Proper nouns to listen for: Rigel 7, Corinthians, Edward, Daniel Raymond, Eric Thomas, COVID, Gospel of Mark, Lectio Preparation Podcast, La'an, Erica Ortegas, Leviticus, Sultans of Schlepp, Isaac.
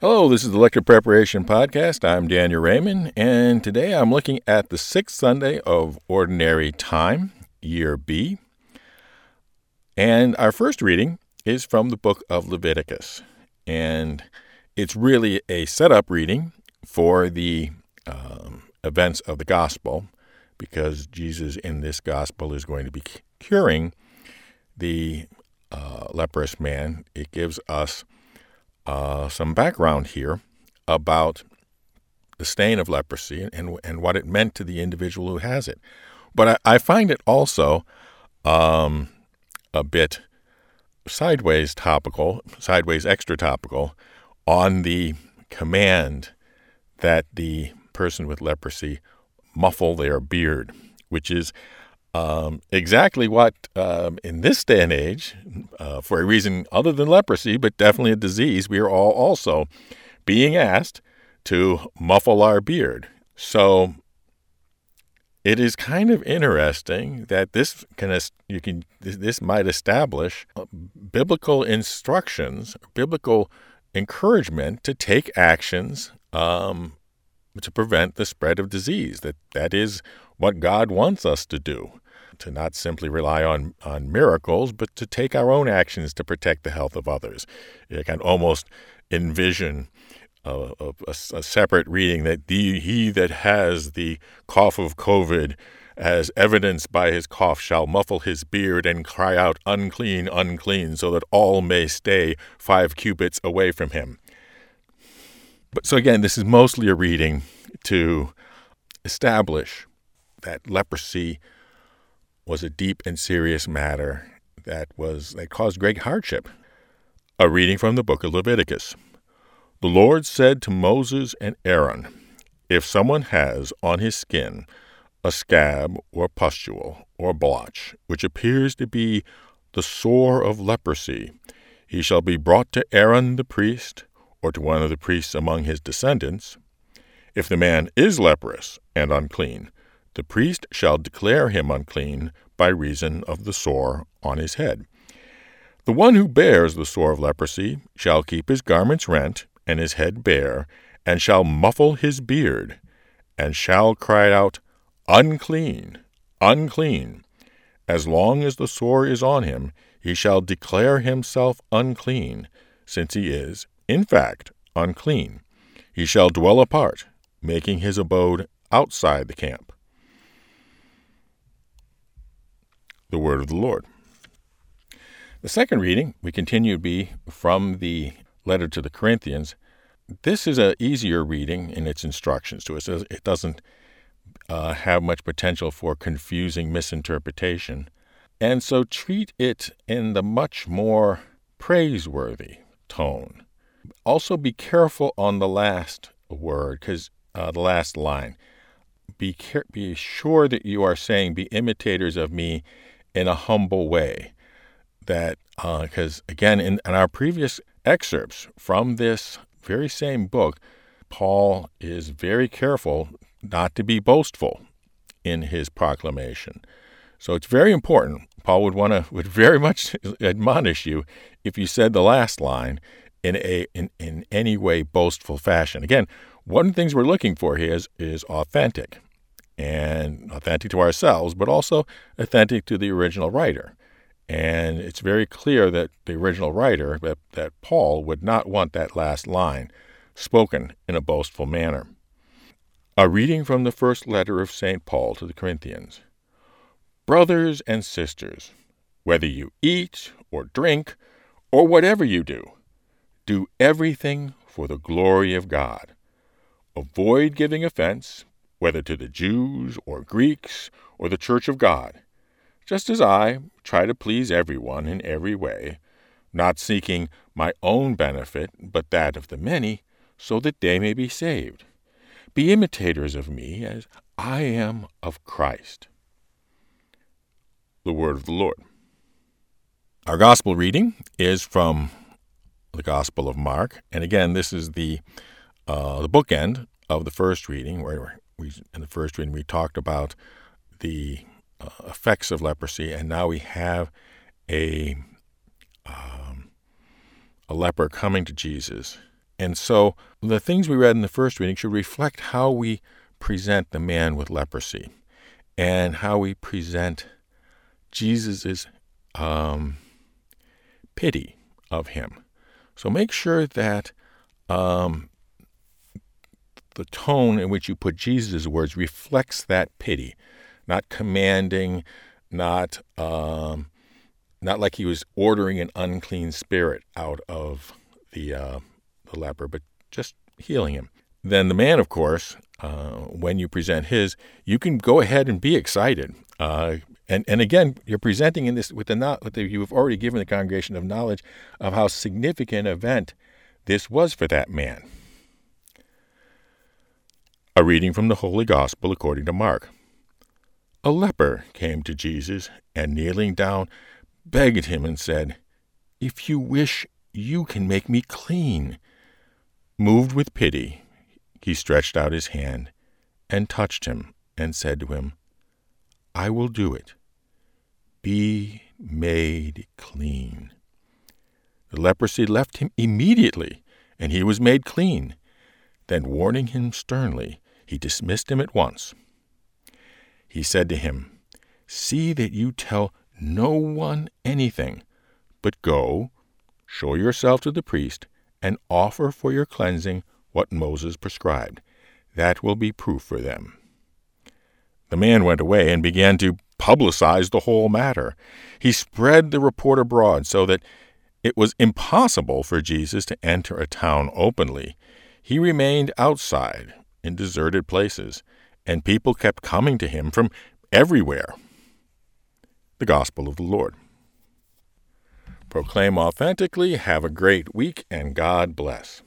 Hello, this is the Lectio Preparation Podcast. I'm Daniel Raymond, and today I'm looking at the sixth Sunday of Ordinary Time, Year B. And our first reading is from the book of Leviticus. And it's really a setup reading for the events of the gospel, because Jesus in this gospel is going to be curing the leprous man. It gives us some background here about the stain of leprosy and what it meant to the individual who has it. But I find it also a bit extra topical, on the command that the person with leprosy muffle their beard, which is exactly what, in this day and age, for a reason other than leprosy, but definitely a disease, we are all also being asked to muffle our beard. So it is kind of interesting that this might establish biblical instructions, biblical encouragement to take actions to prevent the spread of disease. That is what God wants us to do, to not simply rely on miracles, but to take our own actions to protect the health of others. You can almost envision a separate reading that he that has the cough of COVID, as evidenced by his cough, shall muffle his beard and cry out, unclean, unclean, so that all may stay 5 cubits away from him. But so again, this is mostly a reading to establish that leprosy was a deep and serious matter that caused great hardship. A reading from the book of Leviticus. The Lord said to Moses and Aaron, if someone has on his skin a scab or pustule or blotch, which appears to be the sore of leprosy, he shall be brought to Aaron the priest, or to one of the priests among his descendants. If the man is leprous and unclean, the priest shall declare him unclean by reason of the sore on his head. The one who bears the sore of leprosy shall keep his garments rent and his head bare, and shall muffle his beard, and shall cry out, unclean, unclean. As long as the sore is on him, he shall declare himself unclean, since he is, in fact, unclean. He shall dwell apart, making his abode outside the camp. The word of the Lord. The second reading, we continue to be from the letter to the Corinthians. This is an easier reading in its instructions to us. It doesn't have much potential for confusing misinterpretation. And so treat it in the much more praiseworthy tone. Also be careful on the last word, because the last line. Be sure that you are saying, be imitators of me in a humble way. That, because again, in our previous excerpts from this very same book, Paul is very careful not to be boastful in his proclamation. So it's very important. Paul would very much admonish you if you said the last line in any way boastful fashion. Again, one of the things we're looking for here is authentic, and authentic to ourselves, but also authentic to the original writer. And it's very clear that the original writer, that Paul, would not want that last line spoken in a boastful manner. A reading from the first letter of St. Paul to the Corinthians. Brothers and sisters, whether you eat or drink or whatever you do, do everything for the glory of God. Avoid giving offense, whether to the Jews or Greeks or the Church of God, just as I try to please everyone in every way, not seeking my own benefit but that of the many, so that they may be saved. Be imitators of me as I am of Christ. The word of the Lord. Our gospel reading is from the Gospel of Mark. And again, this is the bookend of the first reading, where we talked about the effects of leprosy, and now we have a leper coming to Jesus And so the things we read in the first reading should reflect how we present the man with leprosy and how we present Jesus' pity of him. So make sure that the tone in which you put Jesus' words reflects that pity, not commanding, not like he was ordering an unclean spirit out of the leper, but just healing him. Then the man, of course, when you present his, you can go ahead and be excited. And again, you're presenting in this you've already given the congregation of knowledge of how significant event this was for that man. A reading from the Holy Gospel according to Mark. A leper came to Jesus and, kneeling down, begged him and said, "If you wish, you can make me clean." Moved with pity, he stretched out his hand and touched him and said to him, "I will do it. Be made clean." The leprosy left him immediately, and he was made clean. Then, warning him sternly, he dismissed him at once. He said to him, "See that you tell no one anything, but go, show yourself to the priest, and offer for your cleansing what Moses prescribed. That will be proof for them." The man went away and began to publicize the whole matter. He spread the report abroad so that it was impossible for Jesus to enter a town openly. He remained outside in deserted places, and people kept coming to him from everywhere. The Gospel of the Lord. Proclaim authentically. Have a great week, and God bless.